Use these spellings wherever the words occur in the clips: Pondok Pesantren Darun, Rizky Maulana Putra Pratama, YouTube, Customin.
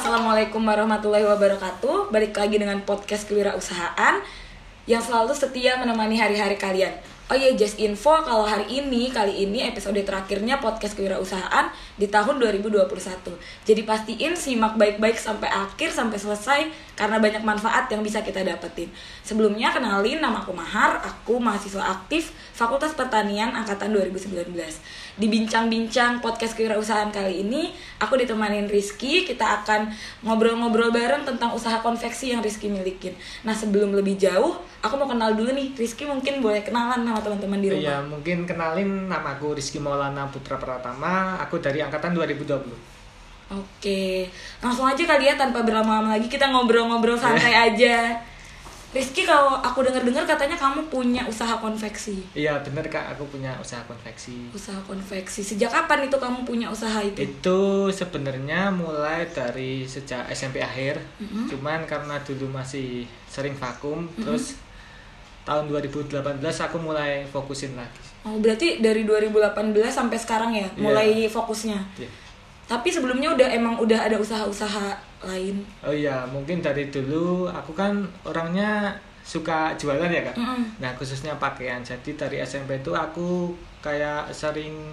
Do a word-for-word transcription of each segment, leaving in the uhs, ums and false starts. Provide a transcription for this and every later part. Assalamualaikum warahmatullahi wabarakatuh. Balik lagi dengan podcast kewirausahaan yang selalu setia menemani hari-hari kalian. Oh iya, just info kalau hari ini, kali ini episode terakhirnya podcast kewirausahaan di tahun dua ribu dua puluh satu. Jadi pastiin simak baik-baik sampai akhir, sampai selesai, karena banyak manfaat yang bisa kita dapetin. Sebelumnya kenalin, nama aku Mahar, aku mahasiswa aktif Fakultas Pertanian Angkatan dua ribu sembilan belas. Di bincang-bincang podcast kewirausahaan kali ini, aku ditemanin Rizky. Kita akan ngobrol-ngobrol bareng tentang usaha konveksi yang Rizky milikin. Nah, sebelum lebih jauh, aku mau kenal dulu nih. Rizky mungkin boleh kenalan sama teman-teman di rumah. Iya, mungkin kenalin, nama aku Rizky Maulana Putra Pratama. Aku dari Angkatan dua ribu dua puluh. Oke, langsung aja kali ya, tanpa berlama-lama lagi kita ngobrol-ngobrol santai aja. Rizky, kalau aku dengar-dengar katanya kamu punya usaha konveksi. Iya bener kak, aku punya usaha konveksi. Usaha konveksi, sejak kapan itu kamu punya usaha itu? Itu sebenarnya mulai dari sejak S M P akhir, mm-hmm. cuman karena dulu masih sering vakum, mm-hmm. terus tahun dua ribu delapan belas aku mulai fokusin lagi. Oh berarti dari dua ribu delapan belas sampai sekarang ya, mulai yeah. fokusnya. Yeah. Tapi sebelumnya udah emang udah ada usaha-usaha lain. Oh iya, mungkin dari dulu aku kan orangnya suka jualan ya kak. Mm-hmm. Nah khususnya pakaian. Jadi dari S M P itu aku kayak sering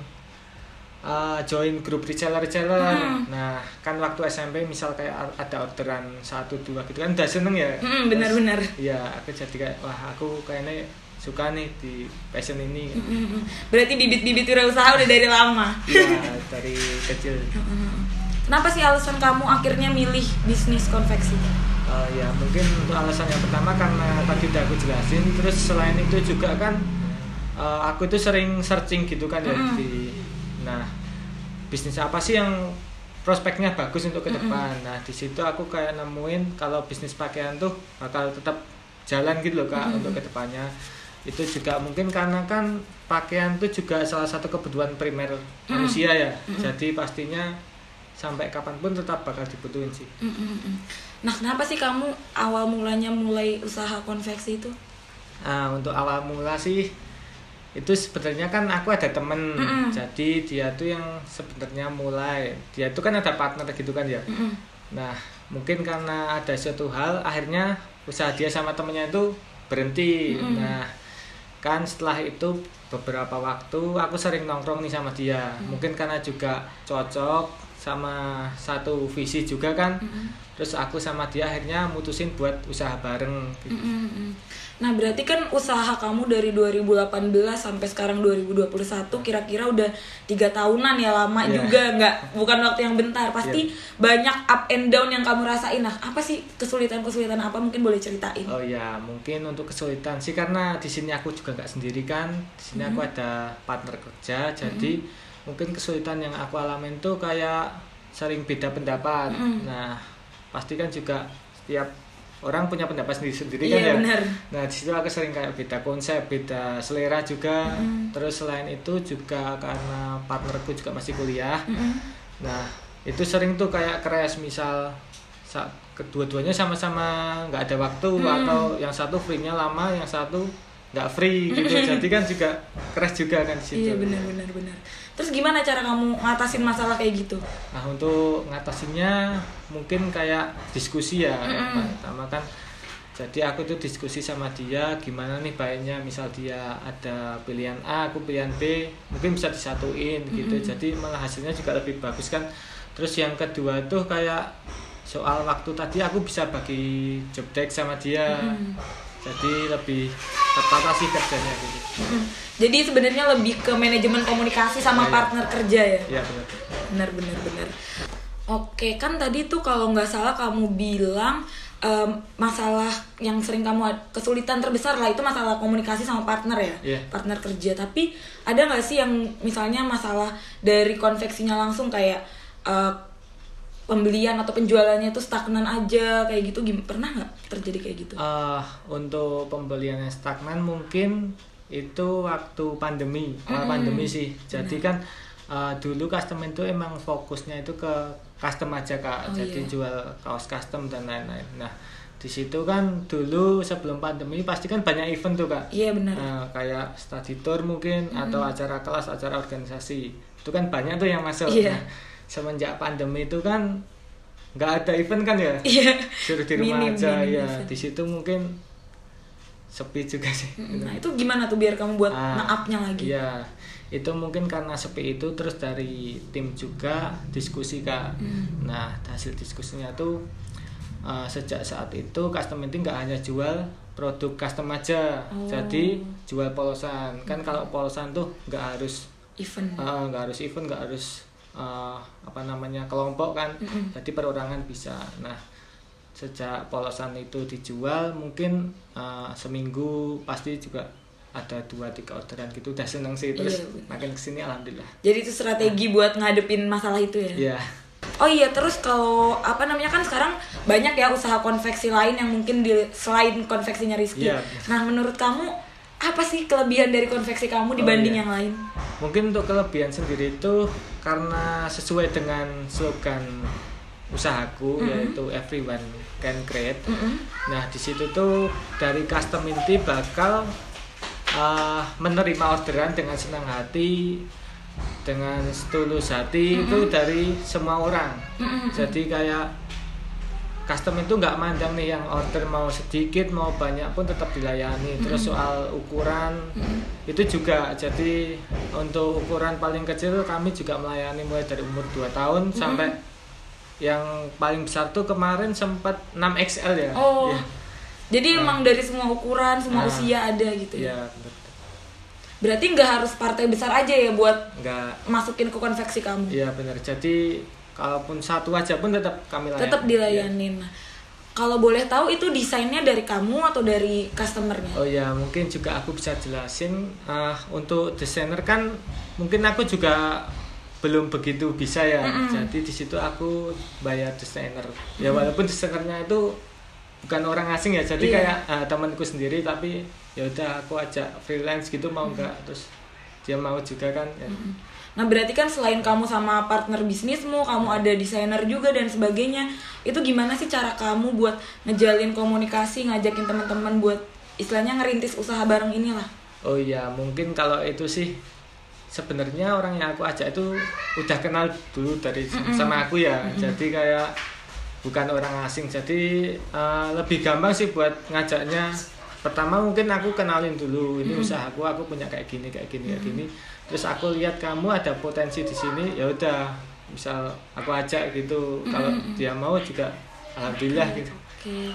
uh, join grup reseller-reseller. Mm. Nah kan waktu S M P misal kayak ada orderan satu dua gitu kan udah seneng ya. Mm, benar-benar. Iya, aku jadi kayak wah aku kayaknya suka nih di passion ini. Berarti bibit-bibit wirausaha udah dari lama. Iya, dari kecil. Kenapa sih alasan kamu akhirnya milih bisnis konveksi? Uh, ya mungkin untuk alasan yang pertama karena tadi udah aku jelasin. Terus selain itu juga kan uh, aku itu sering searching gitu kan dari. Mm. Nah bisnis apa sih yang prospeknya bagus untuk ke depan? Mm. Nah di situ aku kayak nemuin kalau bisnis pakaian tuh bakal tetap jalan gitu loh kak. Mm. Untuk kedepannya. Itu juga mungkin karena kan pakaian itu juga salah satu kebutuhan primer mm. manusia ya. Mm. Jadi pastinya sampai kapanpun tetap bakal dibutuhin sih. Mm. Nah kenapa sih kamu awal mulanya mulai usaha konveksi itu? Nah untuk awal mula sih itu sebenarnya kan aku ada temen. Mm. Jadi dia tuh yang sebenarnya mulai. Dia tuh kan ada partner gitu kan ya. Mm. Nah mungkin karena ada suatu hal akhirnya usaha dia sama temennya itu berhenti. Mm. Nah kan setelah itu beberapa waktu aku sering nongkrong nih sama dia. Hmm. Mungkin karena juga cocok sama satu visi juga kan. Hmm. Terus aku sama dia akhirnya mutusin buat usaha bareng gitu. Hmm. Nah berarti kan usaha kamu dari dua ribu delapan belas sampai sekarang dua ribu dua puluh satu kira-kira udah tiga tahunan ya, lama yeah. juga nggak, bukan waktu yang bentar. Pasti yeah. banyak up and down yang kamu rasain. Nah apa sih kesulitan-kesulitan apa, mungkin boleh ceritain? Oh ya mungkin untuk kesulitan sih karena di sini aku juga nggak sendiri kan. Di sini mm-hmm. aku ada partner kerja. Jadi mm-hmm. mungkin kesulitan yang aku alamin tuh kayak sering beda pendapat. Mm-hmm. Nah pasti kan juga setiap orang punya pendapat sendiri-sendiri kan yeah, ya. Bener. Nah disitu aku sering kayak beda konsep, beda selera juga. Mm. Terus selain itu juga karena partnerku juga masih kuliah. Mm. Nah itu sering tuh kayak crash, misal kedua-duanya sama-sama nggak ada waktu. Mm. Atau yang satu free-nya lama, yang satu nggak free gitu. Jadi kan juga crash juga kan disitu. Iya yeah, benar-benar benar. Terus gimana cara kamu ngatasin masalah kayak gitu? Nah untuk ngatasinnya mungkin kayak diskusi ya. Mm-hmm. Pertama kan jadi aku tuh diskusi sama dia gimana nih baiknya, misal dia ada pilihan A aku pilihan B mungkin bisa disatuin gitu. Mm-hmm. Jadi malah hasilnya juga lebih bagus kan. Terus yang kedua tuh kayak soal waktu tadi aku bisa bagi job desk sama dia. Mm-hmm. Jadi lebih tertata sih kerjanya gitu. Mm-hmm. Jadi sebenarnya lebih ke manajemen komunikasi sama nah, partner ya. kerja ya? Iya benar. Benar benar benar. Oke, kan tadi tuh kalau nggak salah kamu bilang um, masalah yang sering kamu kesulitan terbesar lah itu masalah komunikasi sama partner ya? Yeah. Partner kerja. Tapi ada nggak sih yang misalnya masalah dari konveksinya langsung kayak uh, pembelian atau penjualannya itu stagnan aja kayak gitu, pernah nggak terjadi kayak gitu? Uh, untuk pembelian yang stagnan mungkin itu waktu pandemi. Mm-hmm. Pandemi sih. Jadi nah. kan uh, dulu Customin itu emang fokusnya itu ke custom aja kak. Oh, jadi iya. jual kaos custom dan lain-lain. Nah di situ kan dulu sebelum pandemi pasti kan banyak event tuh kak. Iya benar. Uh, kayak study tour mungkin. Mm-hmm. Atau acara kelas, acara organisasi itu kan banyak tuh yang masuk. Iya. Nah, semenjak pandemi itu kan nggak ada event kan ya, yeah. suruh di rumah minim, aja minim ya event. Di situ mungkin sepi juga sih. Nah itu gimana tuh biar kamu buat ah, maafnya lagi? Iya, itu mungkin karena sepi itu, terus dari tim juga diskusi kak. Hmm. Nah hasil diskusinya tuh uh, sejak saat itu Customin nggak hanya jual produk custom aja, oh. jadi jual polosan kan. Hmm. Kalau polosan tuh nggak harus event, nggak uh, harus event, nggak harus uh, apa namanya kelompok kan, mm-hmm. jadi perorangan bisa. Nah sejak polosan itu dijual mungkin uh, seminggu pasti juga ada dua tiga orderan gitu, udah seneng sih. Terus iya, makin kesini alhamdulillah. Jadi itu strategi nah. buat ngadepin masalah itu ya. Yeah. Oh iya, terus kalau apa namanya kan sekarang banyak ya usaha konveksi lain yang mungkin di, selain konveksinya Rizky. Yeah. Nah menurut kamu apa sih kelebihan dari konveksi kamu dibanding oh, yeah. yang lain? Mungkin untuk kelebihan sendiri itu karena sesuai dengan slogan usahaku, mm-hmm. yaitu everyone can create. Mm-hmm. Nah di situ tuh dari Customin bakal Uh, menerima orderan dengan senang hati, dengan setulus hati, mm-hmm. itu dari semua orang. Mm-hmm. Jadi kayak Customin itu nggak mandang nih yang order mau sedikit mau banyak pun tetap dilayani. Mm-hmm. Terus soal ukuran, mm-hmm. itu juga, jadi untuk ukuran paling kecil kami juga melayani mulai dari umur dua tahun mm-hmm. sampai yang paling besar tuh kemarin sempat enam X L ya. Oh. Yeah. Jadi emang nah. dari semua ukuran, semua nah. usia ada gitu ya? Iya, betul. Berarti nggak harus partai besar aja ya buat nggak. masukin ke konveksi kamu? Iya benar, jadi kalaupun satu aja pun tetap kami layani. Tetap dilayanin. Ya. Kalau boleh tahu itu desainnya dari kamu atau dari customernya? Oh ya, mungkin juga aku bisa jelasin. Uh, untuk desainer kan mungkin aku juga belum begitu bisa ya. Mm-mm. Jadi di situ aku bayar desainer. Mm-mm. Ya walaupun desainernya itu bukan orang asing ya, jadi iya. kayak uh, temanku sendiri, tapi ya udah aku ajak freelance gitu, mau nggak, mm-hmm. terus dia mau juga kan ya. Mm-hmm. Nah berarti kan selain kamu sama partner bisnismu, kamu ada desainer juga dan sebagainya, itu gimana sih cara kamu buat ngejalin komunikasi, ngajakin teman-teman buat istilahnya ngerintis usaha bareng inilah? Oh iya, mungkin kalau itu sih sebenarnya orang yang aku ajak itu udah kenal dulu dari mm-hmm. sama aku ya, mm-hmm. jadi kayak bukan orang asing, jadi uh, lebih gampang sih buat ngajaknya. Pertama mungkin aku kenalin dulu ini mm-hmm. usahaku, aku punya kayak gini kayak gini kayak gini. Terus aku lihat kamu ada potensi di sini, ya udah misal aku ajak gitu. Mm-hmm. Kalau dia mau juga alhamdulillah okay. gitu. Oke. Okay.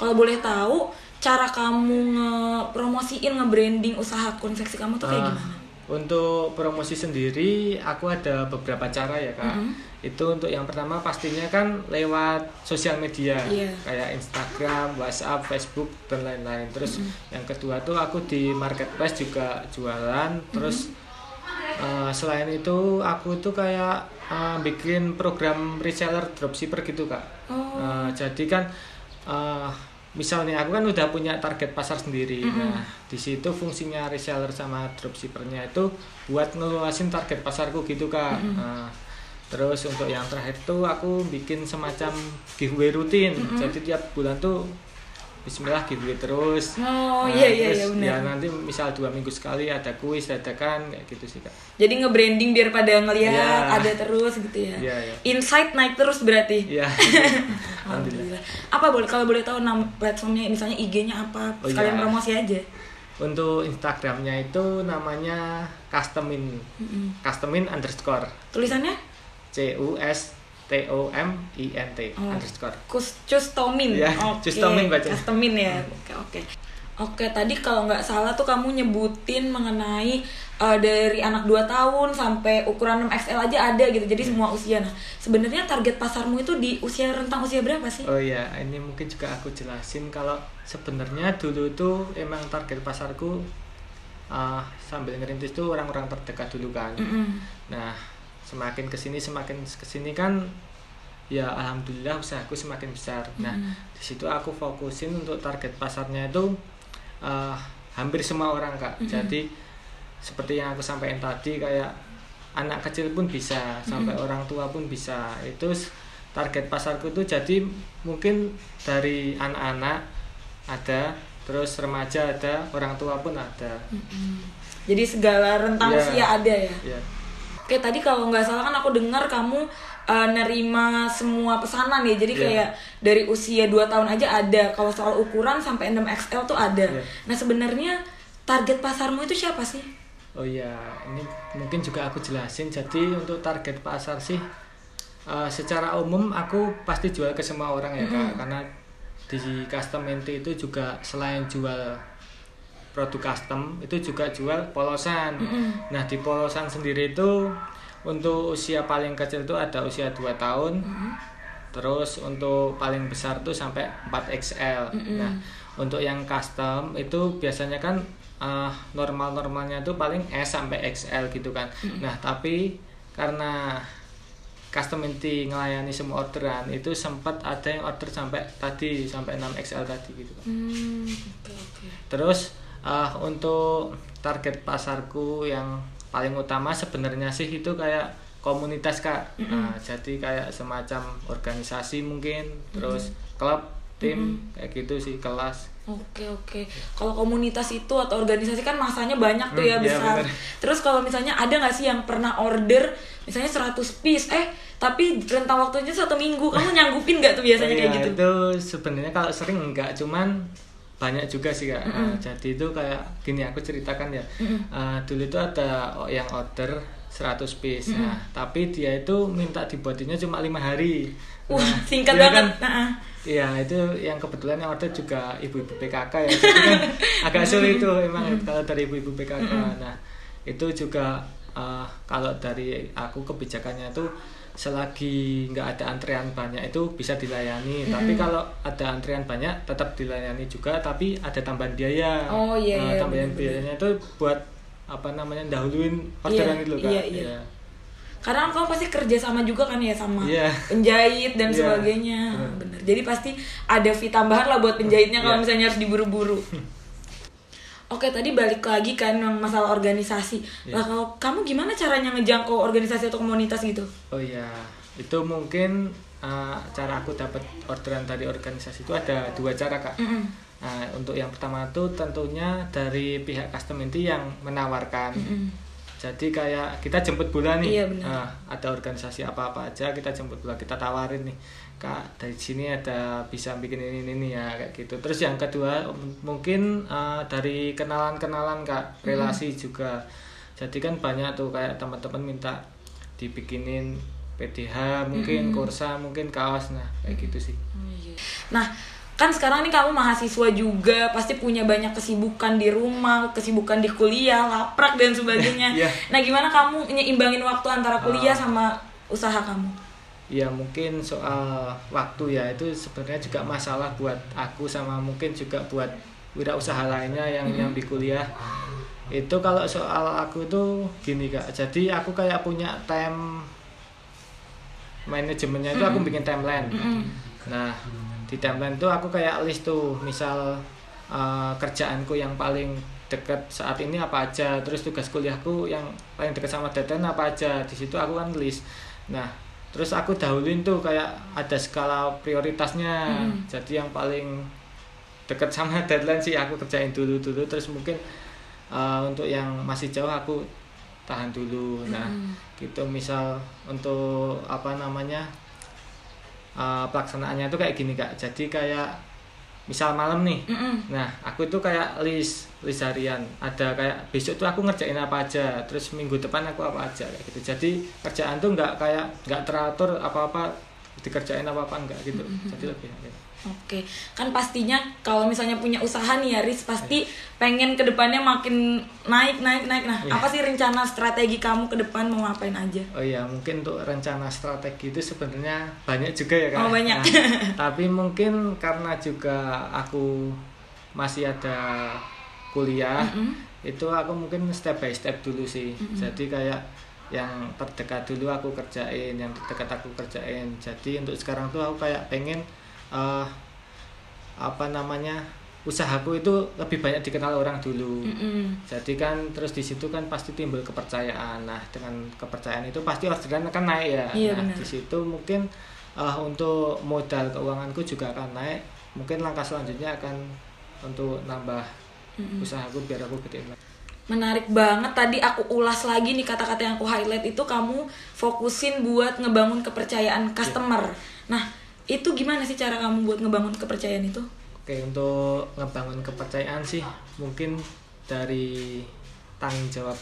Kalau boleh tahu cara kamu ngepromosiin, nge-branding usaha konveksi kamu tuh kayak uh, gimana? Untuk promosi sendiri aku ada beberapa cara ya kak. Mm-hmm. Itu untuk yang pertama pastinya kan lewat sosial media, yeah. kayak Instagram, WhatsApp, Facebook dan lain-lain. Terus mm-hmm. yang kedua tuh aku di marketplace juga jualan. Terus mm-hmm. uh, selain itu aku tuh kayak uh, bikin program reseller dropshipper gitu kak. Oh. Uh, jadi kan uh, misalnya aku kan udah punya target pasar sendiri. Mm-hmm. Nah di situ fungsinya reseller sama dropshippernya itu buat ngeluasin target pasarku gitu kak. Mm-hmm. uh, Terus untuk yang terakhir tuh aku bikin semacam giveaway rutin. Mm-hmm. Jadi tiap bulan tuh bismillah giveaway terus. Oh nah, iya iya terus, iya benar. Ya nanti misal dua minggu sekali ada kuis, dadakan kayak gitu sih kak. Jadi nge-branding biar pada ngelihat yeah. ada terus gitu ya. Iya yeah, iya. Yeah. Insight naik terus berarti. Iya. Yeah. Alhamdulillah. Apa boleh kalau boleh tahu nama platformnya, misalnya I G-nya apa? Oh, sekalian yeah. promosi aja. Untuk Instagramnya itu namanya Customin. Mm-hmm. Customin underscore. Tulisannya? C U S T O M I N T oh. underscore Customin ya, okay. Customin baca Customin ya, oke oke oke tadi kalau nggak salah tuh kamu nyebutin mengenai uh, dari anak dua tahun sampai ukuran enam X L aja ada gitu, jadi hmm. semua usia. Nah sebenarnya target pasarmu itu di usia rentang usia berapa sih? Oh iya, ini mungkin juga aku jelasin. Kalau sebenarnya dulu tuh emang target pasarku uh, sambil ngerintis tuh orang-orang terdekat dulu kan. Mm-mm. Nah semakin kesini semakin kesini kan ya alhamdulillah usahaku semakin besar. Nah mm-hmm. di situ aku fokusin untuk target pasarnya itu uh, hampir semua orang kak. Mm-hmm. Jadi seperti yang aku sampaikan tadi kayak anak kecil pun bisa sampai mm-hmm. orang tua pun bisa. Itu target pasarku itu, jadi mungkin dari anak-anak ada, terus remaja ada, orang tua pun ada. Mm-hmm. Jadi segala rentang yeah. usia ada ya. Yeah. Oke, tadi kalau nggak salah kan aku dengar kamu uh, nerima semua pesanan ya. Jadi yeah. kayak dari usia dua tahun aja ada. Kalau soal ukuran sampai enam X L tuh ada. Yeah. Nah sebenarnya target pasarmu itu siapa sih? Oh iya, ini mungkin juga aku jelasin. Jadi untuk target pasar sih uh, secara umum aku pasti jual ke semua orang ya, mm-hmm. Kak. Karena di custom ente itu juga selain jual produk custom, itu juga jual polosan. Mm-hmm. Nah di polosan sendiri itu untuk usia paling kecil itu ada usia dua tahun. Mm-hmm. Terus untuk paling besar itu sampai empat X L. Mm-hmm. Nah untuk yang custom itu biasanya kan Uh, normal-normalnya itu paling S sampai X L gitu kan. Mm. Nah, tapi karena Customin ngelayani semua orderan, itu sempat ada yang order sampai tadi sampai enam X L tadi gitu kan. Mm, okay, okay. Terus uh, untuk target pasarku yang paling utama sebenarnya sih itu kayak komunitas, Kak. Mm-hmm. Nah, jadi kayak semacam organisasi mungkin, terus mm-hmm. klub, tim, mm-hmm. kayak gitu sih, kelas. Oke oke, kalau komunitas itu atau organisasi kan masanya banyak tuh ya, hmm, besar. Ya, terus kalau misalnya ada nggak sih yang pernah order misalnya seratus piece, eh tapi rentang waktunya satu minggu, kamu nyanggupin nggak tuh biasanya kayak gitu? Itu sebenarnya kalau sering nggak, cuman banyak juga sih Kak. Mm-hmm. Nah, jadi itu kayak gini aku ceritakan ya, mm-hmm. uh, dulu itu ada yang order seratus piece, mm-hmm. nah tapi dia itu minta dibuatinya cuma lima hari. Wah, nah, singkat banget. Kan, nah. Iya, itu yang kebetulan yang order juga ibu-ibu P K K ya. Jadi kan agak sulit itu emang mm. kalau dari ibu-ibu P K K. Mm. Nah, itu juga uh, kalau dari aku kebijakannya itu selagi nggak ada antrean banyak itu bisa dilayani. Mm. Tapi kalau ada antrean banyak tetap dilayani juga, tapi ada tambahan biaya. Oh iya. Yeah, nah, tambahan yeah, biayanya itu buat apa namanya dahuluin orderan yeah, itu loh Kak. Yeah, yeah. Ya. Karena kamu pasti kerja sama juga kan ya sama yeah. penjahit dan yeah. sebagainya, yeah. bener. Jadi pasti ada fee tambahan lah buat penjahitnya yeah. kalau misalnya harus diburu-buru. Oke, tadi balik lagi kan masalah organisasi. Yeah. Lah kalau kamu gimana caranya ngejangkau organisasi atau komunitas gitu? Oh iya, itu mungkin uh, cara aku dapat orderan dari organisasi itu ada dua cara Kak. Mm-hmm. Nah, untuk yang pertama itu tentunya dari pihak Customin yang menawarkan. Mm-hmm. Jadi kayak kita jemput bola nih, iya, nah, ada organisasi apa-apa aja kita jemput bola, kita tawarin nih Kak dari sini ada bisa bikin ini ini ya kayak gitu. Terus yang kedua mungkin uh, dari kenalan-kenalan Kak, relasi hmm. juga. Jadi kan banyak tuh kayak teman-teman minta dibikinin P D H mungkin, hmm. kursa mungkin, kaos, nah kayak gitu sih. Nah kan sekarang ini kamu mahasiswa juga pasti punya banyak kesibukan di rumah, kesibukan di kuliah, laprak dan sebagainya. Yeah. Nah gimana kamu nyimbangin waktu antara kuliah uh, sama usaha kamu? Ya mungkin soal waktu ya itu sebenarnya juga masalah buat aku sama mungkin juga buat wirausaha lainnya yang mm-hmm. nyambi kuliah. Itu kalau soal aku tuh gini Kak, jadi aku kayak punya time manajemennya itu mm-hmm. aku bikin timeline. Mm-hmm. Nah di timeline tuh aku kayak list tuh misal uh, kerjaanku yang paling dekat saat ini apa aja, terus tugas kuliahku yang paling dekat sama deadline apa aja, di situ aku kan list. Nah terus aku dahuluin tuh kayak ada skala prioritasnya. Mm-hmm. Jadi yang paling dekat sama deadline sih aku kerjain dulu dulu terus mungkin uh, untuk yang masih jauh aku tahan dulu. Nah mm-hmm. gitu misal untuk apa namanya Uh, pelaksanaannya tuh kayak gini Kak, jadi kayak misal malam nih, mm-mm. nah aku tuh kayak list list harian, ada kayak besok tuh aku ngerjain apa aja, terus minggu depan aku apa aja kayak gitu. Jadi kerjaan tuh nggak kayak nggak teratur apa-apa dikerjain apa-apa nggak gitu, mm-hmm. jadi lebih ya. Oke, kan pastinya kalau misalnya punya usaha nih ya Riz, pasti yeah. pengen ke depannya makin naik, naik, naik. Nah, yeah. apa sih rencana strategi kamu ke depan mau ngapain aja? Oh iya, mungkin untuk rencana strategi itu sebenarnya banyak juga ya Kak. Oh banyak. Nah, tapi mungkin karena juga aku masih ada kuliah, mm-hmm. itu aku mungkin step by step dulu sih. Mm-hmm. Jadi kayak yang terdekat dulu aku kerjain, yang terdekat aku kerjain. Jadi untuk sekarang tuh aku kayak pengen Uh, apa namanya usahaku itu lebih banyak dikenal orang dulu. Mm-hmm. Jadi kan terus di situ kan pasti timbul kepercayaan. Nah dengan kepercayaan itu pasti orderan akan naik ya. Iya, nah bener. Di situ mungkin uh, untuk modal keuanganku juga akan naik. Mungkin langkah selanjutnya akan untuk nambah mm-hmm. usahaku biar aku gedein. menarik banget. Tadi aku ulas lagi nih kata-kata yang aku highlight itu, kamu fokusin buat ngebangun kepercayaan customer. Nah, itu gimana sih cara kamu buat ngebangun kepercayaan itu? Oke, untuk ngebangun kepercayaan sih mungkin dari tanggung jawab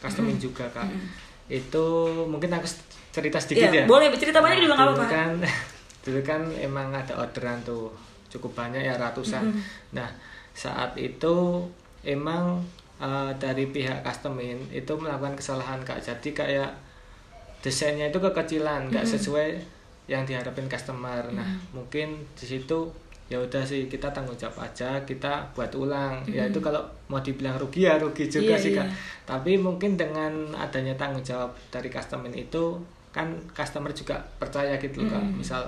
customin mm-hmm. juga, Kak. Mm-hmm. Itu mungkin aku cerita sedikit ya. ya. Boleh, cerita banyak nah, juga enggak apa-apa. Kan, dulu kan emang ada orderan tuh cukup banyak ya, ratusan. Mm-hmm. Nah, saat itu emang uh, dari pihak customin itu melakukan kesalahan, Kak. Jadi kayak desainnya itu kekecilan, enggak mm-hmm. sesuai yang diharapin customer. Nah, mm-hmm. mungkin di situ ya udah sih, kita tanggung jawab aja, kita buat ulang. Mm-hmm. Ya itu kalau mau dibilang rugi ya rugi juga yeah, sih Kak. Yeah. Tapi mungkin dengan adanya tanggung jawab dari customer itu kan customer juga percaya gitu loh, mm-hmm. Kak. Misal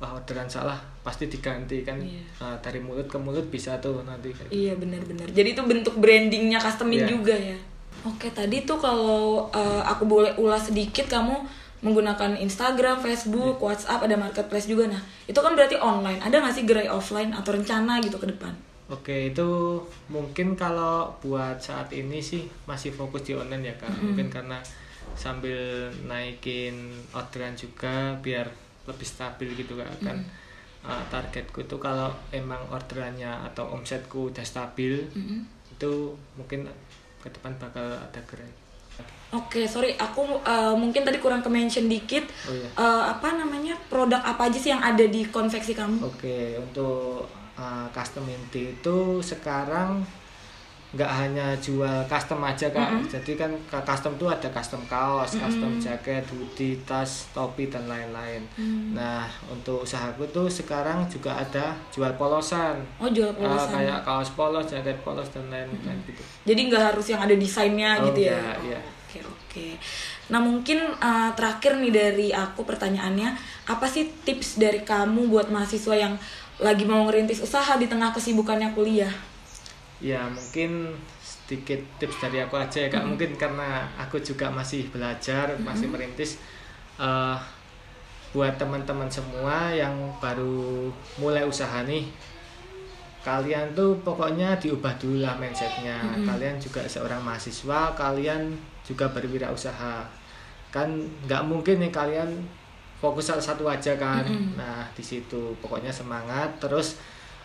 wah orderan salah pasti diganti kan, yeah. uh, dari mulut ke mulut bisa tuh nanti. Iya yeah, benar-benar. Jadi itu bentuk brandingnya customer yeah. juga ya. Oke, tadi tuh kalau uh, aku boleh ulas sedikit, kamu menggunakan Instagram, Facebook, yeah. WhatsApp, ada marketplace juga. Nah, itu kan berarti online. Ada nggak sih gerai offline atau rencana gitu ke depan? Oke, itu mungkin kalau buat saat ini sih masih fokus di online ya, Kak. Mm-hmm. Mungkin karena sambil naikin orderan juga biar lebih stabil gitu, Kak. Kan mm-hmm. uh, targetku itu kalau emang orderannya atau omsetku udah stabil, mm-hmm. itu mungkin ke depan bakal ada gerai. Oke, okay, sorry, aku uh, mungkin tadi kurang ke-mention dikit. Oh, iya. uh, Apa namanya, produk apa aja sih yang ada di konveksi kamu? Oke, okay, untuk uh, custom inti itu sekarang nggak hanya jual custom aja, Kak. Mm-hmm. Jadi kan custom itu ada custom kaos, mm-hmm. custom jaket, hoodie, tas, topi, dan lain-lain. Mm-hmm. Nah, untuk usahaku tuh sekarang juga ada jual polosan. Oh, jual polosan. Uh, kayak kaos polos, jaket polos, dan lain-lain mm-hmm. gitu. Jadi nggak harus yang ada desainnya oh, gitu ya? Iya, iya. Oke, oke. Nah, mungkin uh, terakhir nih dari aku pertanyaannya, apa sih tips dari kamu buat mahasiswa yang lagi mau ngerintis usaha di tengah kesibukannya kuliah? Ya, mungkin sedikit tips dari aku aja ya, Kak. Mm-hmm. Mungkin karena aku juga masih belajar, mm-hmm. masih merintis. Uh, buat teman-teman semua yang baru mulai usaha nih, kalian tuh pokoknya diubah dulu lah mindsetnya. Mm-hmm. Kalian juga seorang mahasiswa, kalian juga berwirausaha kan, nggak mungkin nih kalian fokus salah satu aja kan. Mm-hmm. Nah, di situ pokoknya semangat terus.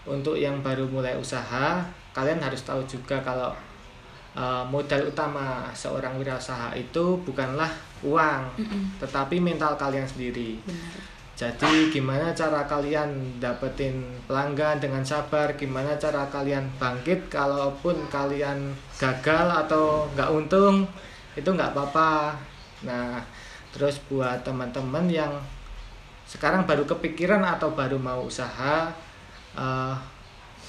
Untuk yang baru mulai usaha, kalian harus tahu juga kalau uh, modal utama seorang wirausaha itu bukanlah uang, mm-hmm. tetapi mental kalian sendiri. Benar. Jadi gimana cara kalian dapetin pelanggan dengan sabar, gimana cara kalian bangkit kalaupun kalian gagal atau nggak untung, itu nggak apa-apa. Nah, terus buat teman-teman yang sekarang baru kepikiran atau baru mau usaha, uh,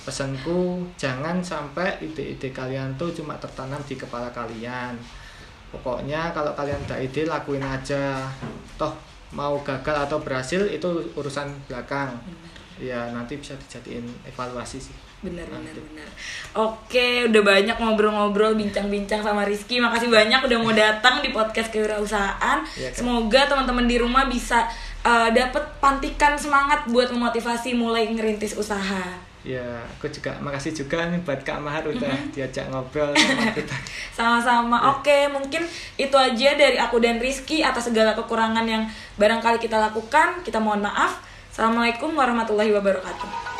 pesanku jangan sampai ide-ide kalian tuh cuma tertanam di kepala kalian. Pokoknya kalau kalian ada ide, lakuin aja. Toh mau gagal atau berhasil itu urusan belakang. Ya, nanti bisa dijadiin evaluasi sih. Benar, benar, benar. Oke, udah banyak ngobrol-ngobrol, bincang-bincang sama Rizky. Makasih banyak udah mau datang di podcast Kewirausahaan. Ya, kan? Semoga teman-teman di rumah bisa uh, dapat pantikan semangat buat memotivasi mulai ngerintis usaha. Ya, aku juga makasih juga nih buat Kak Mahar udah mm-hmm. diajak ngobrol sama kita. Sama-sama. Ya. Oke, mungkin itu aja dari aku dan Rizky atas segala kekurangan yang barangkali kita lakukan. Kita mohon maaf. Assalamualaikum warahmatullahi wabarakatuh.